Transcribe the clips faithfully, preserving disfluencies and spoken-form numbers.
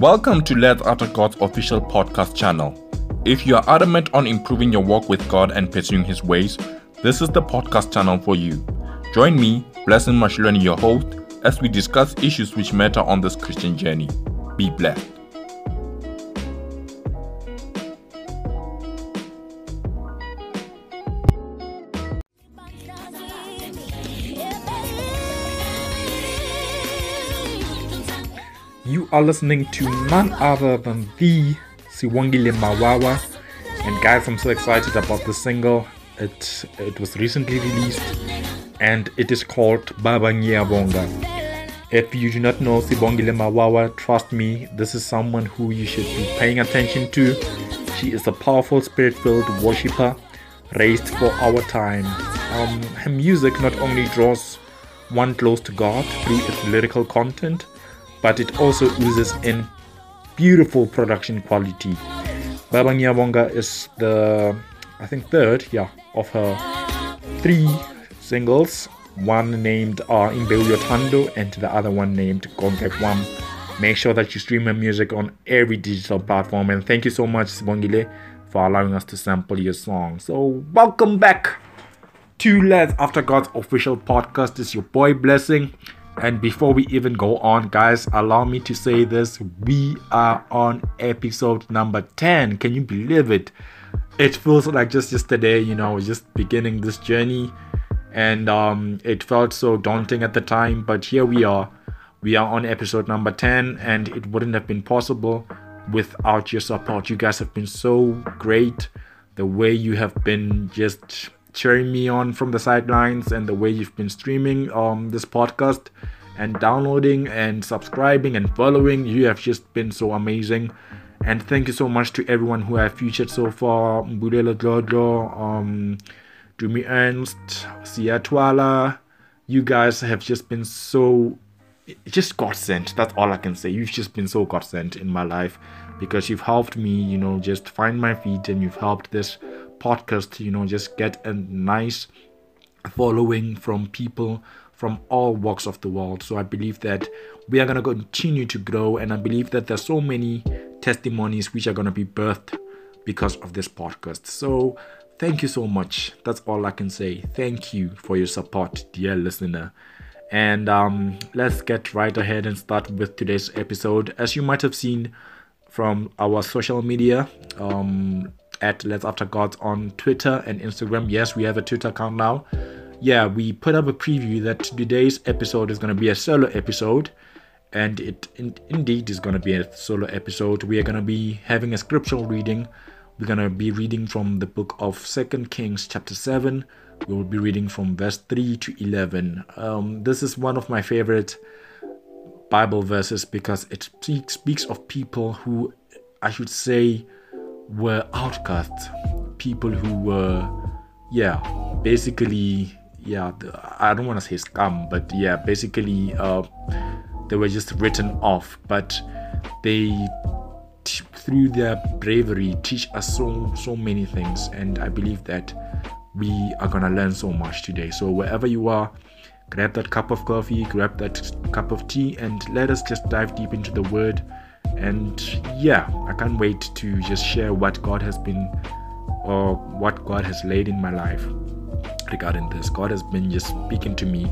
Welcome to Let's After God's official podcast channel. If you are adamant on improving your walk with God and pursuing His ways, this is the podcast channel for you. Join me, Blessing Mashlani, your host, as we discuss issues which matter on this Christian journey. Be blessed. You are listening to none other than the Sibongile Mavava, and guys, I'm so excited about this single. It it was recently released, and it is called Baba Nyabonga. If you do not know Sibongile Mavava, trust me, this is someone who you should be paying attention to. She is a powerful, spirit-filled worshipper raised for our time. Um, her music not only draws one close to God through its lyrical content, but it also oozes in beautiful production quality. Baba Nyabonga is the, I think, third, yeah, of her three singles. One named uh, Imbeu Yotando and the other one named Contact One. Make sure that you stream her music on every digital platform. And thank you so much, Sibongile, for allowing us to sample your song. So welcome back to Let's After God's official podcast. It's your boy Blessing. And before we even go on, guys, allow me to say this. We are on episode number ten. Can you believe it? It feels like just yesterday, you know, just beginning this journey. And um, it felt so daunting at the time. But here we are. We are on episode number ten. And it wouldn't have been possible without your support. You guys have been so great. The way you have been just cheering me on from the sidelines, and the way you've been streaming um this podcast and downloading and subscribing and following, you have just been so amazing. And thank you so much to everyone who I've featured so far: Mbudela Djodjo, um Dumi Ernst Sia Twala. You guys have just been so just godsend. That's all I can say. You've just been so godsend in my life, because you've helped me, you know, just find my feet, and you've helped this podcast, you know, just get a nice following from people from all walks of the world. So I believe that we are going to continue to grow, and I believe that there's so many testimonies which are going to be birthed because of this podcast. So thank you so much. That's all I can say. Thank you for your support, dear listener. And um let's get right ahead and start with today's episode. As you might have seen from our social media, um at Let's After God on Twitter and Instagram. Yes, we have a Twitter account now. Yeah, we put up a preview that today's episode is going to be a solo episode, and it in- indeed is going to be a solo episode. We are going to be having a scriptural reading. We're going to be reading from the book of Second Kings chapter seven. We will be reading from verse three to eleven. Um, this is one of my favorite Bible verses, because it speaks, speaks of people who, I should say, were outcasts, people who were, yeah, basically, yeah, I don't want to say scum, but yeah, basically, uh, they were just written off. But they, t- through their bravery, teach us so, so many things, and I believe that we are gonna learn so much today. So wherever you are, grab that cup of coffee, grab that cup of tea, and let us just dive deep into the Word. And yeah, I can't wait to just share what God has been, or what God has laid in my life regarding this. God has been just speaking to me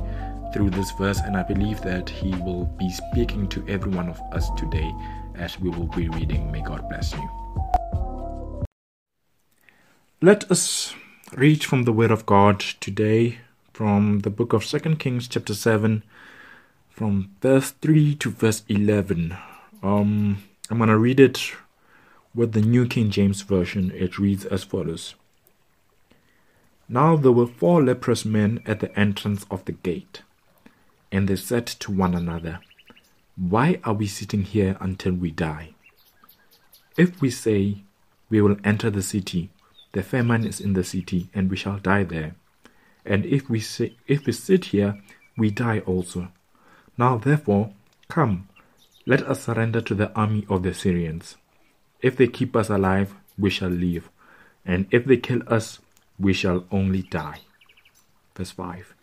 through this verse, and I believe that He will be speaking to every one of us today as we will be reading. May God bless you. Let us read from the Word of God today, from the book of Second Kings chapter seven, from verse three to verse eleven. Um, I'm going to read it with the New King James Version. It reads as follows. Now there were four leprous men at the entrance of the gate, and they said to one another, "Why are we sitting here until we die? If we say, 'We will enter the city,' the famine is in the city, and we shall die there. And if we say, if we sit here, we die also. Now therefore, come, let us surrender to the army of the Syrians. If they keep us alive, we shall live, and if they kill us, we shall only die." Verse five.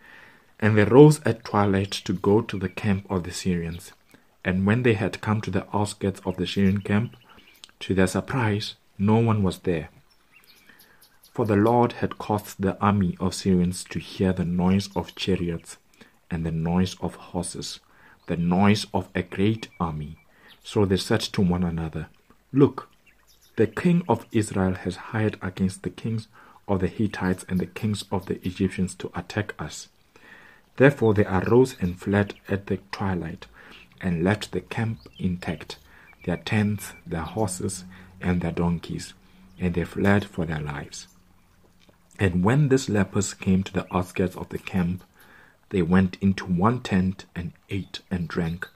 And they rose at twilight to go to the camp of the Syrians, and when they had come to the outskirts of the shearing camp, to their surprise, no one was there. For the Lord had caused the army of Syrians to hear the noise of chariots and the noise of horses, the noise of a great army. So they said to one another, "Look, the king of Israel has hired against the kings of the Hittites and the kings of the Egyptians to attack us." Therefore they arose and fled at the twilight, and left the camp intact, their tents, their horses, and their donkeys, and they fled for their lives. And when these lepers came to the outskirts of the camp, they went into one tent and ate and drank,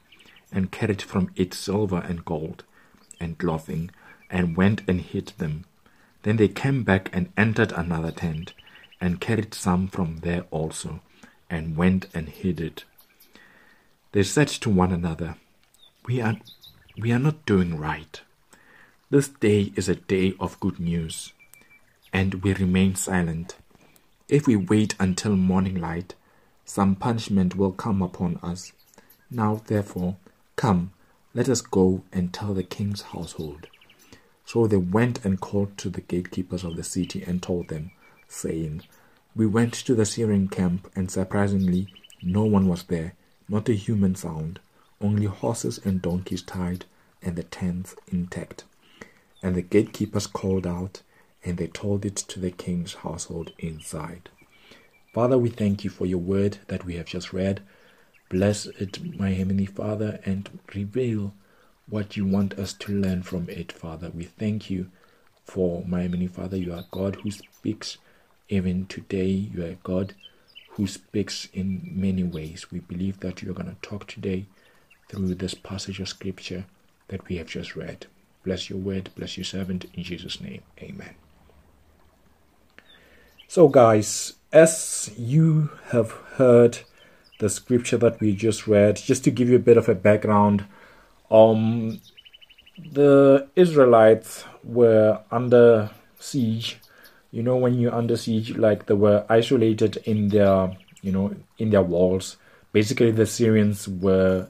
and carried from it silver and gold and clothing, and went and hid them. Then they came back and entered another tent, and carried some from there also, and went and hid it. They said to one another, "We are, we are not doing right. This day is a day of good news, and we remain silent. If we wait until morning light, some punishment will come upon us. Now therefore, come, let us go and tell the king's household." So they went and called to the gatekeepers of the city and told them, saying, "We went to the Syrian camp, and surprisingly, no one was there, not a human sound, only horses and donkeys tied, and the tents intact." And the gatekeepers called out, and they told it to the king's household inside. Father, we thank you for your word that we have just read. Bless it, my Heavenly Father, and reveal what you want us to learn from it, Father. We thank you for, my Heavenly Father, you are God who speaks even today. You are God who speaks in many ways. We believe that you are going to talk today through this passage of scripture that we have just read. Bless your word, bless your servant, in Jesus' name, amen. So guys, as you have heard the scripture that we just read, just to give you a bit of a background, um, the Israelites were under siege. You know, when you're under siege, like they were isolated in their, you know, in their walls. Basically, the Syrians were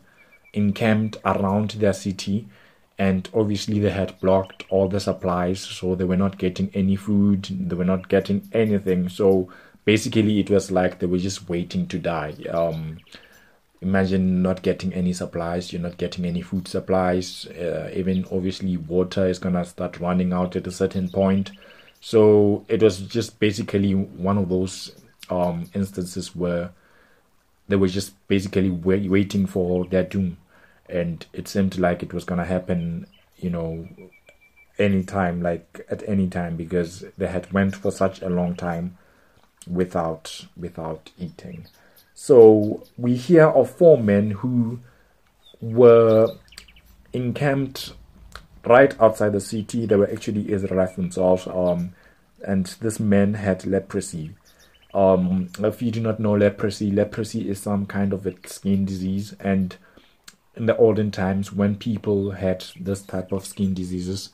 encamped around their city, and obviously they had blocked all the supplies, so they were not getting any food, they were not getting anything. So basically it was like they were just waiting to die. Um, imagine not getting any supplies, you're not getting any food supplies, uh, even obviously water is gonna start running out at a certain point. So it was just basically one of those um, instances where they were just basically wait, waiting for their doom. And it seemed like it was going to happen, you know, anytime, like at any time, because they had went for such a long time without without eating. So we hear of four men who were encamped right outside the city. They were actually Israelites themselves, um, and this man had leprosy. Um, if you do not know leprosy, leprosy is some kind of a skin disease, and in the olden times, when people had this type of skin diseases,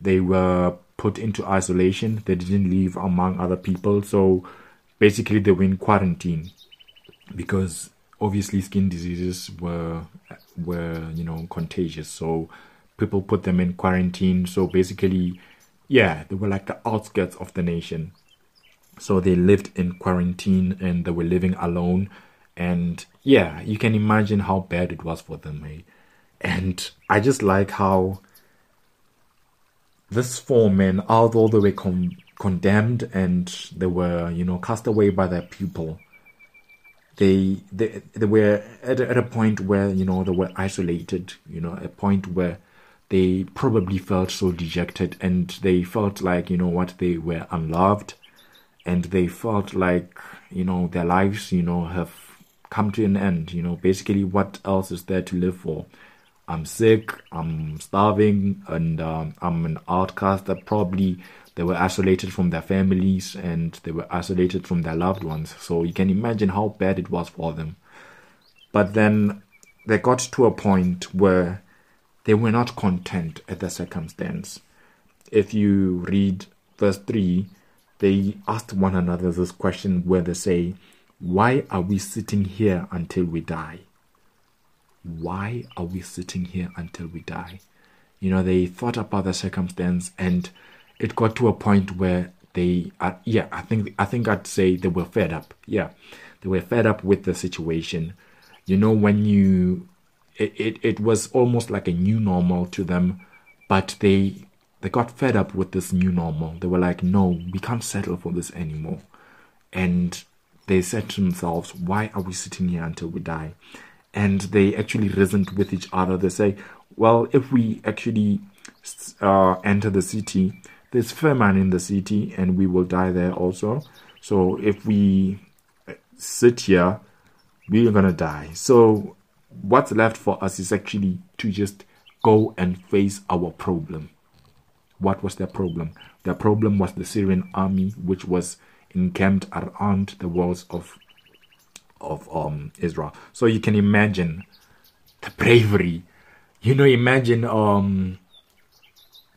they were put into isolation. They didn't live among other people. So basically they were in quarantine, because obviously skin diseases were, were you know, contagious. So people put them in quarantine. So basically, yeah, they were like the outskirts of the nation. So they lived in quarantine and they were living alone. And yeah, you can imagine how bad it was for them. Eh? And I just like how these four men, although they were con- condemned and they were, you know, cast away by their people, they they, they were at a, at a point where, you know, they were isolated, you know, a point where they probably felt so dejected, and they felt like, you know what, they were unloved, and they felt like, you know, their lives, you know, have come to an end. You know, basically what else is there to live for? I'm sick, I'm starving, and um, I'm an outcast. That probably they were isolated from their families and they were isolated from their loved ones. So you can imagine how bad it was for them. But then they got to a point where they were not content at the circumstance. If you read verse three, they asked one another this question where they say, "Why are we sitting here until we die? why are we sitting here until we die? You know, they thought about the circumstance, and it got to a point where they are, yeah, I think I think I'd say they were fed up. Yeah, they were fed up with the situation. You know, when you, it, it, it was almost like a new normal to them, but they they got fed up with this new normal. They were like, no, we can't settle for this anymore. And they said to themselves, why are we sitting here until we die? And they actually reasoned with each other. They say, well, if we actually uh, enter the city, there's famine in the city and we will die there also. So if we sit here, we're going to die. So what's left for us is actually to just go and face our problem. What was their problem? Their problem was the Syrian army, which was encamped around the walls of of um Israel. So you can imagine the bravery. You know, imagine um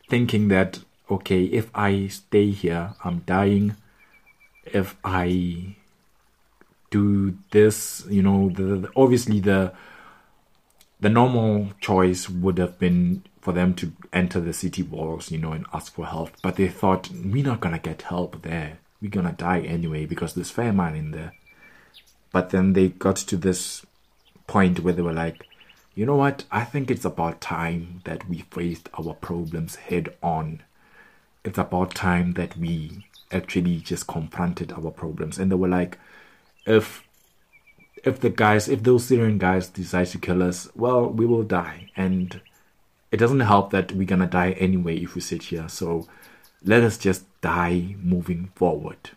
thinking that, okay, if I stay here, I'm dying. If I do this, you know, the, the, obviously the the normal choice would have been for them to enter the city walls, you know, and ask for help. But they thought, we're not gonna get help there. We're gonna die anyway because there's famine in there. But then they got to this point where they were like, you know what? I think it's about time that we faced our problems head on. It's about time that we actually just confronted our problems. And they were like, if if the guys, if those Syrian guys decide to kill us, well, we will die. And it doesn't help that we're gonna die anyway if we sit here. So let us just die moving forward.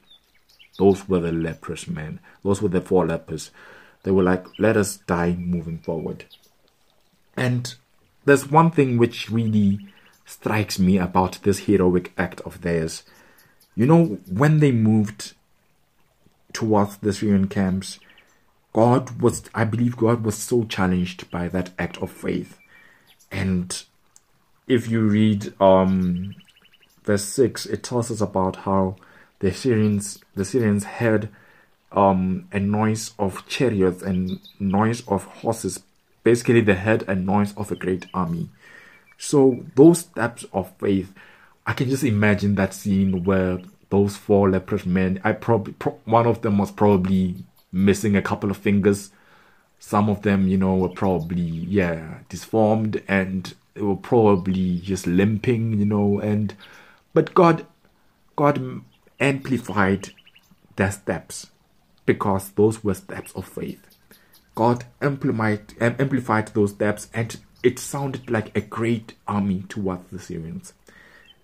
Those were the leprous men. Those were the four lepers. They were like, let us die moving forward. And there's one thing which really strikes me about this heroic act of theirs. You know, when they moved towards the Syrian camps, God was, I believe God was so challenged by that act of faith. And if you read um, verse six, it tells us about how The Syrians, the Syrians heard um, a noise of chariots and noise of horses. Basically, they heard a noise of a great army. So those steps of faith, I can just imagine that scene where those four leprous men, I probably pro one of them was probably missing a couple of fingers. Some of them, you know, were probably, yeah, disformed, and they were probably just limping, you know. And but God, God. amplified their steps, because those were steps of faith. God amplified, amplified those steps, and it sounded like a great army towards the Syrians.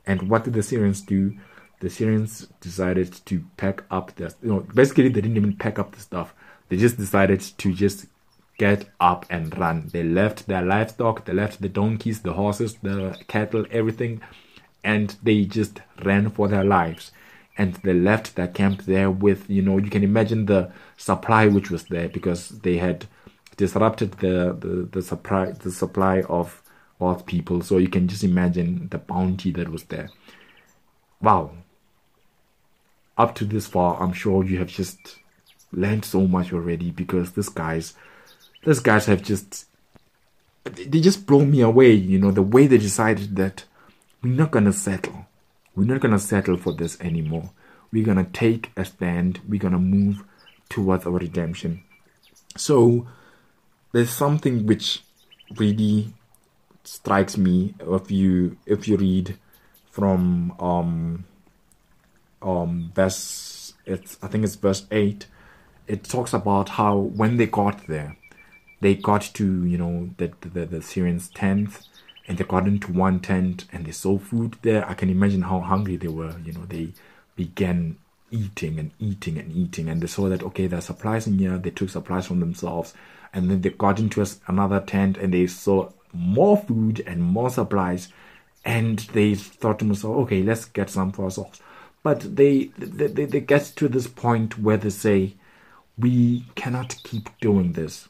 And what did the Syrians do? The Syrians decided to pack up their, you know, basically they didn't even pack up the stuff. They just decided to just get up and run. They left their livestock, they left the donkeys, the horses, the cattle, everything, and they just ran for their lives. And they left their camp there with, you know, you can imagine the supply which was there, because they had disrupted the, the, the supply the supply of God's people. So you can just imagine the bounty that was there. Wow. Up to this far, I'm sure you have just learned so much already, because these guys, these guys have just, they just blow me away, you know, the way they decided that we're not going to settle. We're not going to settle for this anymore. We're going to take a stand. We're going to move towards our redemption. So there's something which really strikes me if you if you read from um um verse, it's I think it's verse eight. It talks about how when they got there, they got to, you know, the the, the Syrians' tent. And they got into one tent and they saw food there. I can imagine how hungry they were. You know, they began eating and eating and eating. And they saw that, okay, there's supplies in here. They took supplies from themselves. And then they got into another tent and they saw more food and more supplies. And they thought to themselves, okay, let's get some for ourselves. But they, they, they, they get to this point where they say, we cannot keep doing this.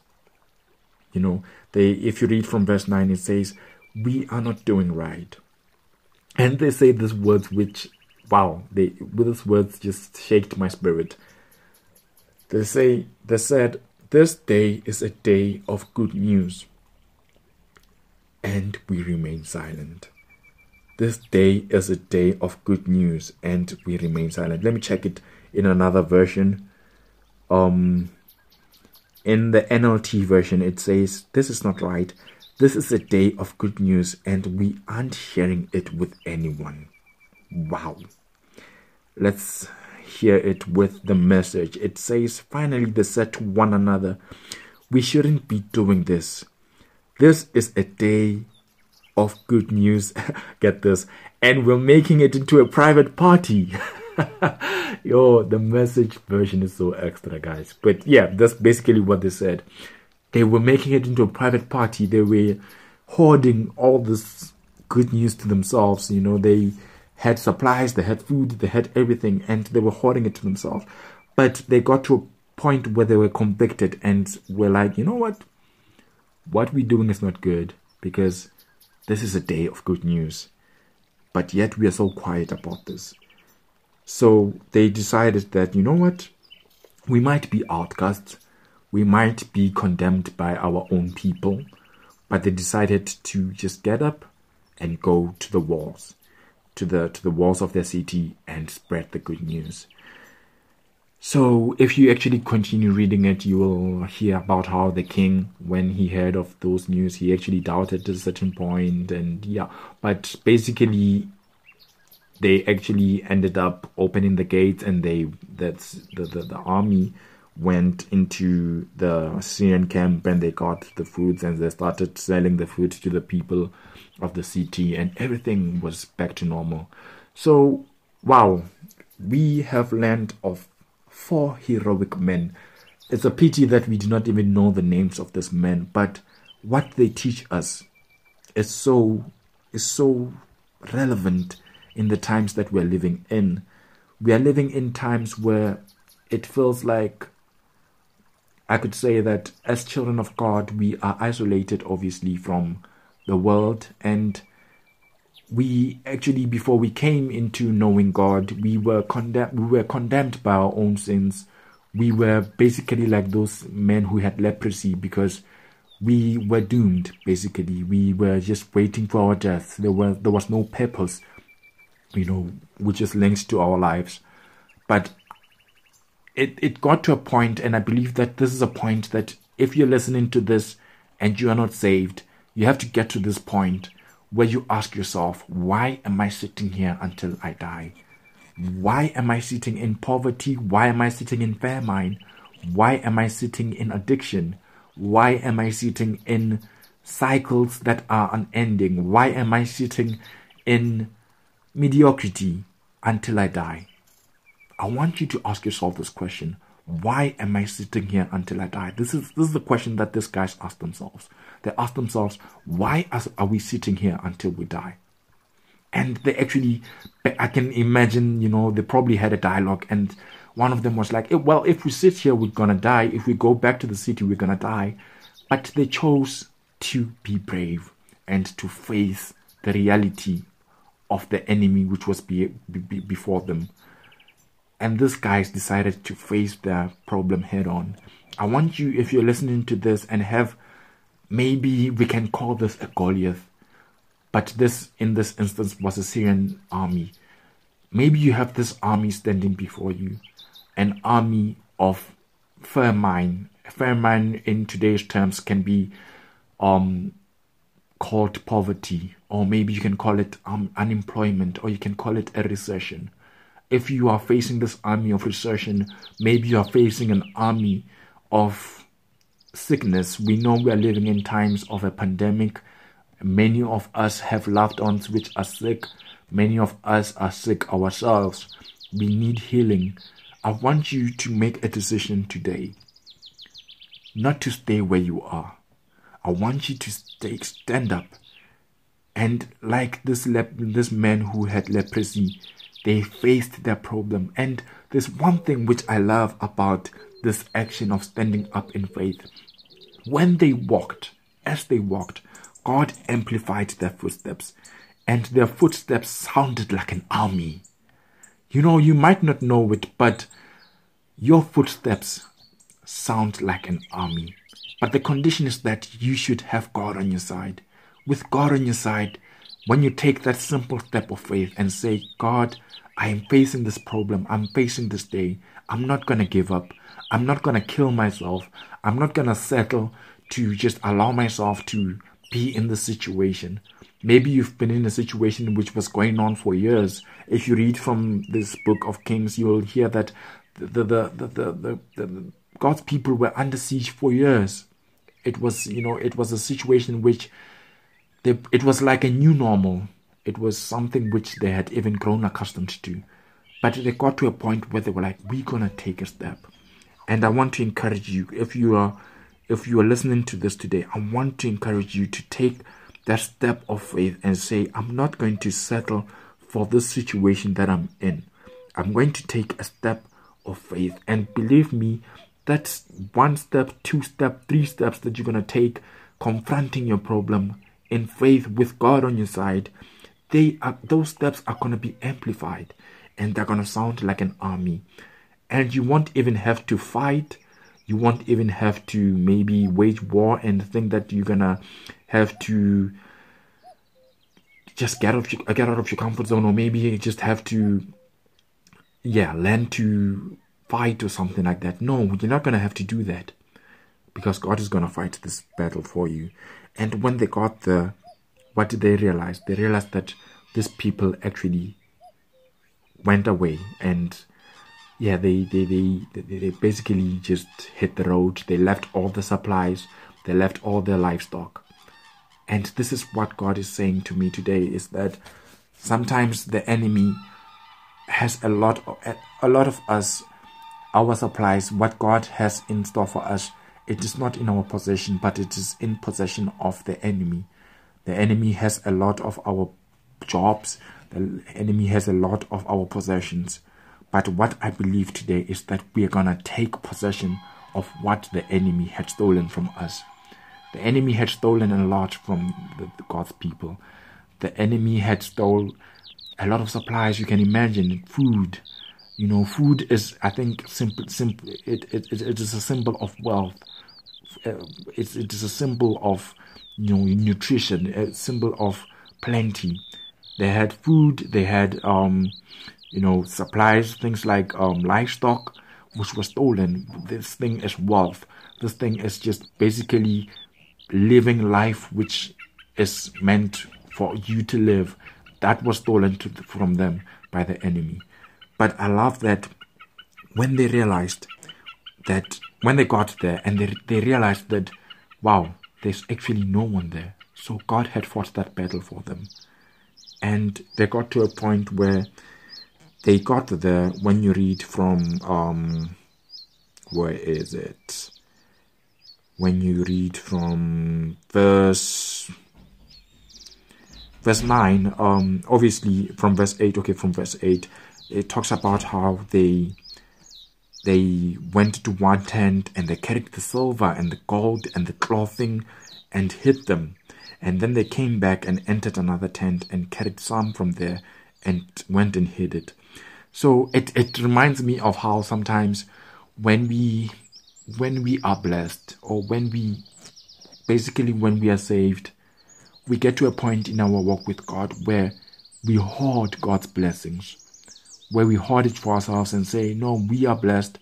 You know, they, if you read from verse nine, it says, we are not doing right. And they say these words which, wow, they, these words just shaked my spirit. They say, they said, this day is a day of good news. and we remain silent. This day is a day of good news and we remain silent. Let me check it in another version. Um, in the N L T version, it says, this is not right. This is a day of good news and we aren't sharing it with anyone. Wow. Let's hear it with the message. It says, finally, they said to one another, we shouldn't be doing this. This is a day of good news. Get this. And we're making it into a private party. Yo, the message version is so extra, guys. But yeah, that's basically what they said. They were making it into a private party. They were hoarding all this good news to themselves. You know, they had supplies, they had food, they had everything, and they were hoarding it to themselves. But they got to a point where they were convicted and were like, you know what? What we're doing is not good, because this is a day of good news, but yet we are so quiet about this. So they decided that, you know what, we might be outcasts, we might be condemned by our own people, but they decided to just get up and go to the walls, to the, to the walls of their city and spread the good news. So if you actually continue reading it, you will hear about how the king, when he heard of those news, he actually doubted at a certain point. And yeah, but basically they actually ended up opening the gates, and they that's the, the, the army went into the Syrian camp, and they got the foods and they started selling the food to the people of the city, and everything was back to normal. So, wow, we have learned of four heroic men. It's a pity that we do not even know the names of these men, but what they teach us is so is so relevant in the times that we're living in. We are living in times where it feels like, I could say that as children of God, we are isolated obviously from the world, and we actually, before we came into knowing God, we were condemned. We were condemned by our own sins. We were basically like those men who had leprosy, because we were doomed. Basically, we were just waiting for our death. There were there was no purpose, you know, which is linked to our lives. But it it got to a point, and I believe that this is a point that if you're listening to this and you are not saved, you have to get to this point where you ask yourself, why am I sitting here until I die? Why am I sitting in poverty? Why am I sitting in famine? Why am I sitting in addiction? Why am I sitting in cycles that are unending? Why am I sitting in mediocrity until I die? I want you to ask yourself this question. Why am I sitting here until I die? This is this is the question that these guys ask themselves. They ask themselves, why are we sitting here until we die? And they actually, I can imagine, you know, they probably had a dialogue, and one of them was like, well, if we sit here, we're going to die. If we go back to the city, we're going to die. But they chose to be brave and to face the reality of the enemy, which was be, be, before them. And these guys decided to face their problem head on. I want you, if you're listening to this and have, maybe we can call this a Goliath, but this, in this instance, was a Syrian army. Maybe you have this army standing before you, an army of famine. Famine in today's terms can be um, called poverty, or maybe you can call it um, unemployment, or you can call it a recession. If you are facing this army of recession, maybe you are facing an army of sickness. We know we are living in times of a pandemic. Many of us have loved ones which are sick. Many of us are sick ourselves. We need healing. I want you to make a decision today not to stay where you are. I want you to stay, stand up. And like this, lep- this man who had leprosy, they faced their problem. And there's one thing which I love about this action of standing up in faith. When they walked, as they walked, God amplified their footsteps. And their footsteps sounded like an army. You know, you might not know it, but your footsteps sound like an army. But the condition is that you should have God on your side. with God on your side, when you take that simple step of faith and say, God, I am facing this problem. I'm facing this day. I'm not going to give up. I'm not going to kill myself. I'm not going to settle to just allow myself to be in this situation. Maybe you've been in a situation which was going on for years. If you read from this book of Kings, you will hear that the, the, the, the, the, the God's people were under siege for years. It was, you know, it was a situation which they, it was like a new normal. It was something which they had even grown accustomed to. But they got to a point where they were like, we're going to take a step. And I want to encourage you, if you are, if you are listening to this today, I want to encourage you to take that step of faith and say, I'm not going to settle for this situation that I'm in. I'm going to take a step of faith. And believe me, that's one step, two step, three steps that you're going to take, confronting your problem in faith with God on your side. They are, those steps are going to be amplified and they're going to sound like an army. And you won't even have to fight. You won't even have to maybe wage war and think that you're going to have to just get, off your, get out of your comfort zone, or maybe you just have to, yeah, learn to fight or something like that. No, you're not going to have to do that, because God is going to fight this battle for you. And when they got there, what did they realize? They realized that these people actually went away, and yeah, they, they, they, they, they basically just hit the road. They left all the supplies. They left all their livestock. And this is what God is saying to me today, is that sometimes the enemy has a lot of, a lot of us, our supplies, what God has in store for us. It is not in our possession, but it is in possession of the enemy. The enemy has a lot of our jobs. The enemy has a lot of our possessions. But what I believe today is that we are going to take possession of what the enemy had stolen from us. The enemy had stolen a lot from the, the God's people. The enemy had stole a lot of supplies. You can imagine food. You know, food is, I think, simple. Simple. It, it, it is a symbol of wealth. It, it is a symbol of, you know, nutrition. A symbol of plenty. They had food. They had, um, you know, supplies. Things like um, livestock, which was stolen. This thing is wealth. This thing is just basically living life, which is meant for you to live. That was stolen to, from them by the enemy. But I love that when they realized that, when they got there and they, they realized that, wow, there's actually no one there. So God had fought that battle for them. And they got to a point where they got there, when you read from, um, where is it? When you read from verse... Verse nine, um, obviously from verse eight, okay, from verse eight, it talks about how they they went to one tent and they carried the silver and the gold and the clothing and hid them. And then they came back and entered another tent and carried some from there and went and hid it. So it, it reminds me of how sometimes when we, when we are blessed, or when we, basically when we are saved, we get to a point in our walk with God where we hoard God's blessings, where we hoard it for ourselves and say, no, we are blessed.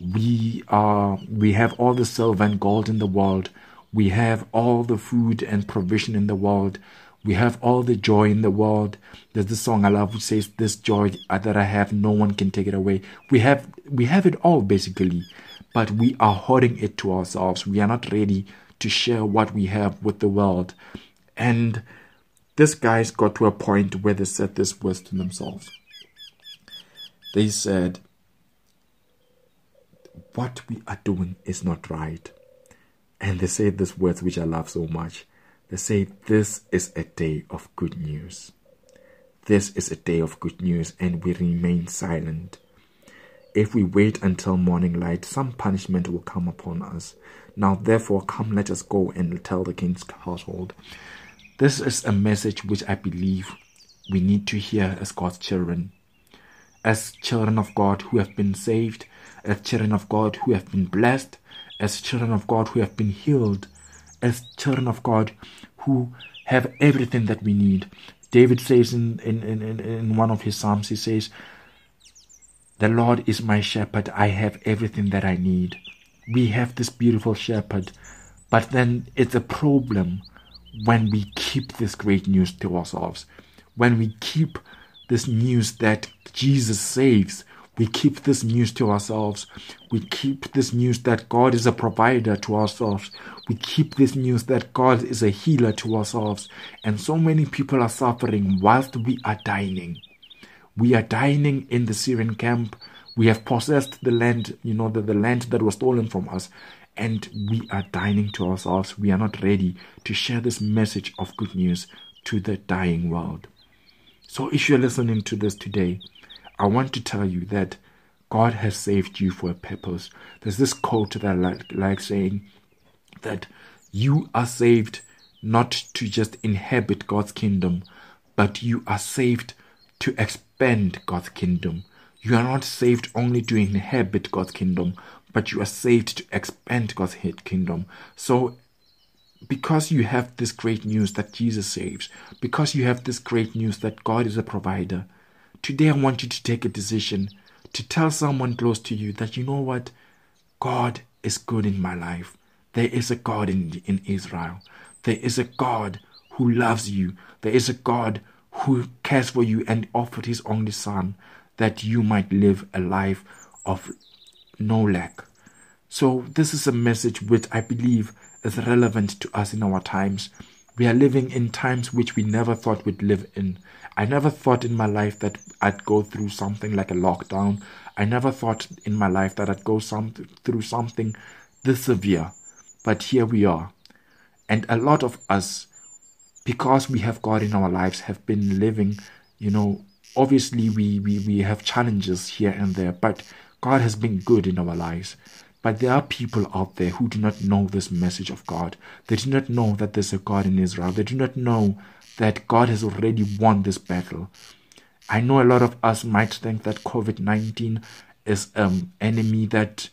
We are, we have all the silver and gold in the world. We have all the food and provision in the world. We have all the joy in the world. There's this song I love which says, this joy that I have, no one can take it away. We have, we have it all basically, but we are hoarding it to ourselves. We are not ready to share what we have with the world. And this guy's got to a point where they said this words to themselves. They said, what we are doing is not right. And they said these words which I love so much. They say, this is a day of good news. This is a day of good news, and we remain silent. If we wait until morning light, some punishment will come upon us. Now therefore come, let us go and tell the king's household. This is a message which I believe we need to hear as God's children. As children of God who have been saved, as children of God who have been blessed, as children of God who have been healed, as children of God who have everything that we need. David says in, in, in, in one of his psalms, he says, "The Lord is my shepherd, I have everything that I need." We have this beautiful shepherd, but then it's a problem when we keep this great news to ourselves. When we keep this news that Jesus saves, we keep this news to ourselves. We keep this news that God is a provider to ourselves. We keep this news that God is a healer to ourselves. And so many people are suffering whilst we are dining. We are dining in the Syrian camp. We have possessed the land, you know, the, the land that was stolen from us. And we are dining to ourselves. We are not ready to share this message of good news to the dying world. So if you're listening to this today, I want to tell you that God has saved you for a purpose. There's this quote that I like, like saying that you are saved not to just inhabit God's kingdom, but you are saved to expand God's kingdom. You are not saved only to inhabit God's kingdom, but you are saved to expand God's kingdom. So because you have this great news that Jesus saves, because you have this great news that God is a provider, today I want you to take a decision to tell someone close to you that, you know what, God is good in my life. There is a God in, in Israel. There is a God who loves you. There is a God who cares for you and offered his only son that you might live a life of no lack. So this is a message which I believe is relevant to us in our times. We are living in times which we never thought we'd live in. I never thought in my life that I'd go through something like a lockdown. I never thought in my life that I'd go some, through something this severe. But here we are. And a lot of us, because we have God in our lives, have been living, you know, obviously we, we, we have challenges here and there, but God has been good in our lives. But there are people out there who do not know this message of God. They do not know that there's a God in Israel. They do not know that God has already won this battle. I know a lot of us might think that covid nineteen is an enemy that,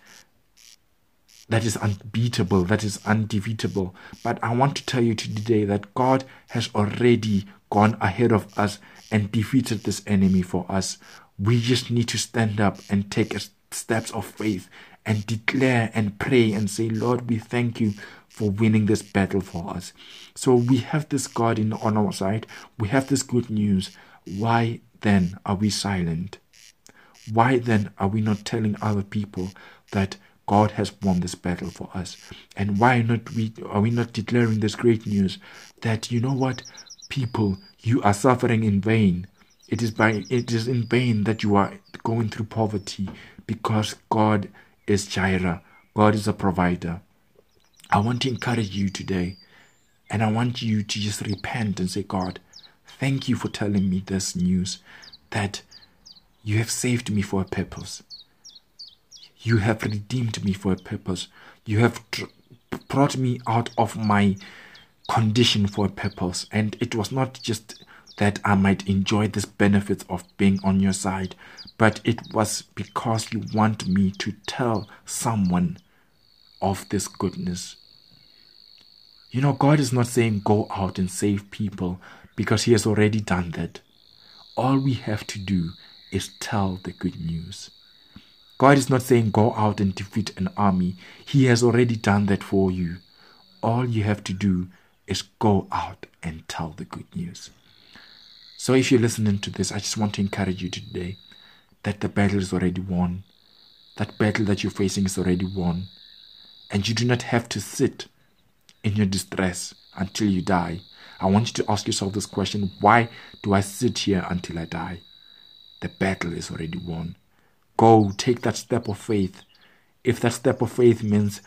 that is unbeatable, that is undefeatable. But I want to tell you today that God has already gone ahead of us and defeated this enemy for us. We just need to stand up and take steps of faith and declare and pray and say, Lord, we thank you for winning this battle for us. So we have this God in, on our side. We have this good news. Why then are we silent? Why then are we not telling other people that God has won this battle for us? And why not we are we not declaring this great news that, you know what, people, you are suffering in vain. It is by it is in vain that you are going through poverty, because God is Jireh. God is a provider. I want to encourage you today, and I want you to just repent and say, God, thank you for telling me this news, that you have saved me for a purpose. You have redeemed me for a purpose. You have tr- brought me out of my condition for a purpose. And it was not just that I might enjoy this benefits of being on your side, but it was because you want me to tell someone of this goodness. You know, God is not saying go out and save people, because he has already done that. All we have to do is tell the good news. God is not saying go out and defeat an army. He has already done that for you. All you have to do is go out and tell the good news. So if you're listening to this, I just want to encourage you today that the battle is already won. That battle that you're facing is already won. And you do not have to sit in your distress until you die. I want you to ask yourself this question: why do I sit here until I die? The battle is already won. Go, take that step of faith. If that step of faith means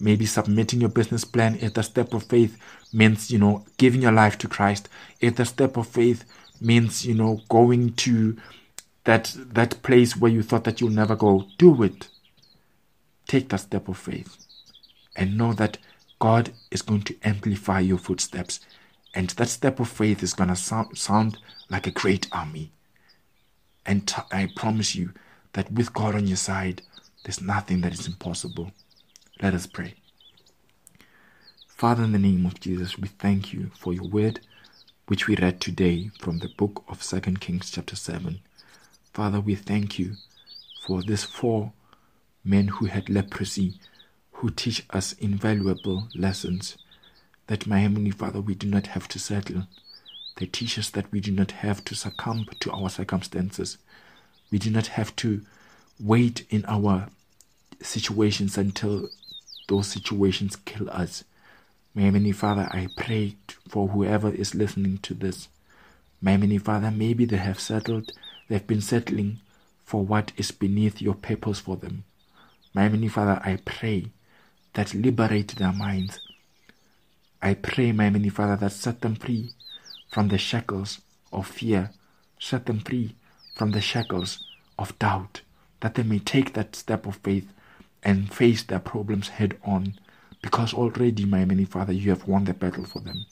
maybe submitting your business plan, if that step of faith means, you know, giving your life to Christ, if that step of faith means, you know, going to that that place where you thought that you'll never go, do it. Take that step of faith and know that God is going to amplify your footsteps, and that step of faith is going to sound, sound like a great army. And t- I promise you that with God on your side, there's nothing that is impossible. Let us pray. Father, in the name of Jesus, we thank you for your word. which we read today from the book of Second Kings chapter seven. Father, we thank you for these four men who had leprosy, who teach us invaluable lessons that, my Heavenly Father, we do not have to settle. They teach us that we do not have to succumb to our circumstances. We do not have to wait in our situations until those situations kill us. My Heavenly Father, I pray for whoever is listening to this. My Heavenly Father, maybe they have settled, they've been settling for what is beneath your purpose for them. My Heavenly Father, I pray that liberate their minds. I pray, my Heavenly Father, that set them free from the shackles of fear. Set them free from the shackles of doubt, that they may take that step of faith and face their problems head on, because already, my Heavenly Father, you have won the battle for them.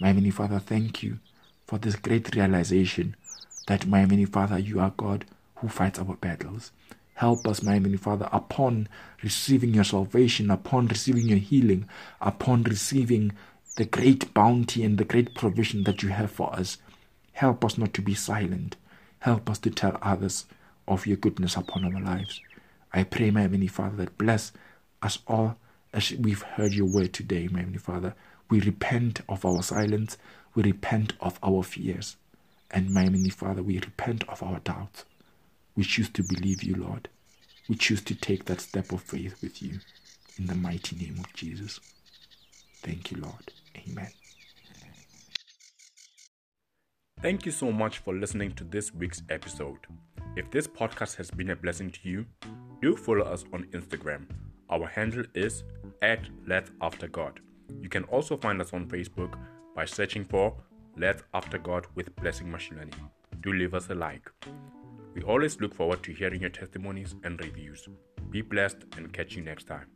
My Heavenly Father, thank you for this great realization that, my Heavenly Father, you are God who fights our battles. Help us, my Heavenly Father, upon receiving your salvation, upon receiving your healing, upon receiving the great bounty and the great provision that you have for us. Help us not to be silent. Help us to tell others of your goodness upon our lives. I pray, my Heavenly Father, that bless us all as we've heard your word today, my Heavenly Father. We repent of our silence. We repent of our fears. And, my Heavenly Father, we repent of our doubts. We choose to believe you, Lord. We choose to take that step of faith with you. In the mighty name of Jesus. Thank you, Lord. Amen. Thank you so much for listening to this week's episode. If this podcast has been a blessing to you, do follow us on Instagram. Our handle is at Let's After God. You can also find us on Facebook by searching for Let's After God with Blessing Mashlani. Do leave us a like. We always look forward to hearing your testimonies and reviews. Be blessed and catch you next time.